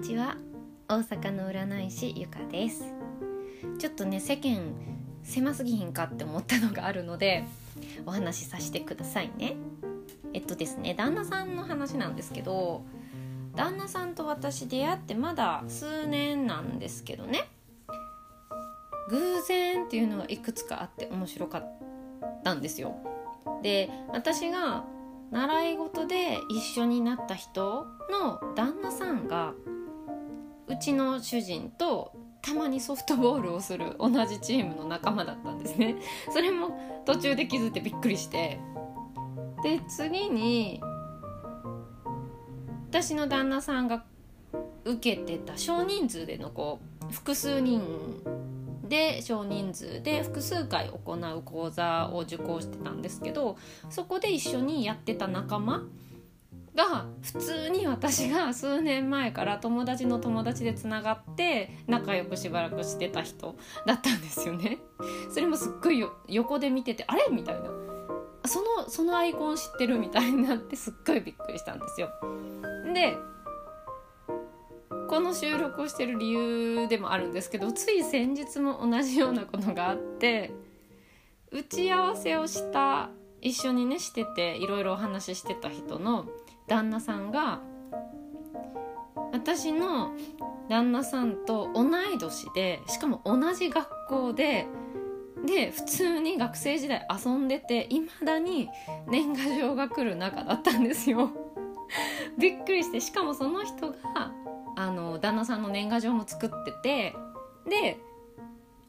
にちは、大阪の占い師ゆかです。ちょっとね、世間狭すぎひんかって思ったのがあるのでお話しさせてくださいね。ですね、旦那さんの話なんですけど、旦那さんと私出会ってまだ数年なんですけどね、偶然っていうのがいくつかあって面白かったんですよ。で、私が習い事で一緒になった人の旦那さんがうちの主人とたまにソフトボールをする同じチームの仲間だったんですね。それも途中で気づいてびっくりして、で次に私の旦那さんが受けてた少人数での複数人で少人数で複数回行う講座を受講してたんですけど、そこで一緒にやってた仲間が普通に私が数年前から友達の友達でつながって仲良くしばらくしてた人だったんですよね。それもすっごい横で見てて、あれみたいな、そのアイコン知ってるみたいになって、すっごいびっくりしたんですよ。で、この収録をしてる理由でもあるんですけど、つい先日も同じようなことがあって、打ち合わせをした一緒にねしてていろいろお話ししてた人の旦那さんが、私の旦那さんと同い年で、しかも同じ学校で、普通に学生時代遊んでて、いまだに年賀状が来る仲だったんですよ。びっくりして、しかもその人が旦那さんの年賀状も作ってて、で、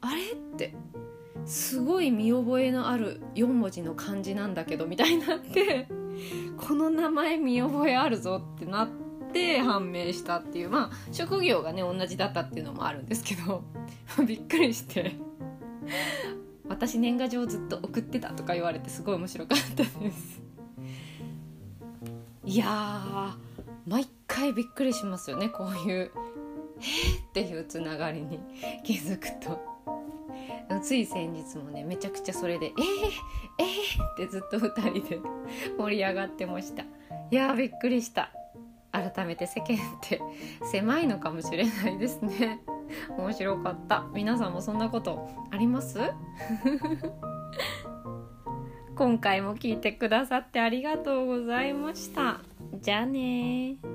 あれってすごい見覚えのある4文字の漢字なんだけどみたいになって、この名前見覚えあるぞってなって判明したっていう、職業がね同じだったっていうのもあるんですけどびっくりして私年賀状ずっと送ってたとか言われて、すごい面白かったです。いやー、毎回びっくりしますよね、こういうっていうつながりに気づくと。つい先日もね、めちゃくちゃそれでってずっと2人で盛り上がってました。いやー、びっくりした。改めて世間って狭いのかもしれないですね。面白かった。皆さんもそんなことあります？今回も聞いてくださってありがとうございました。じゃあねー。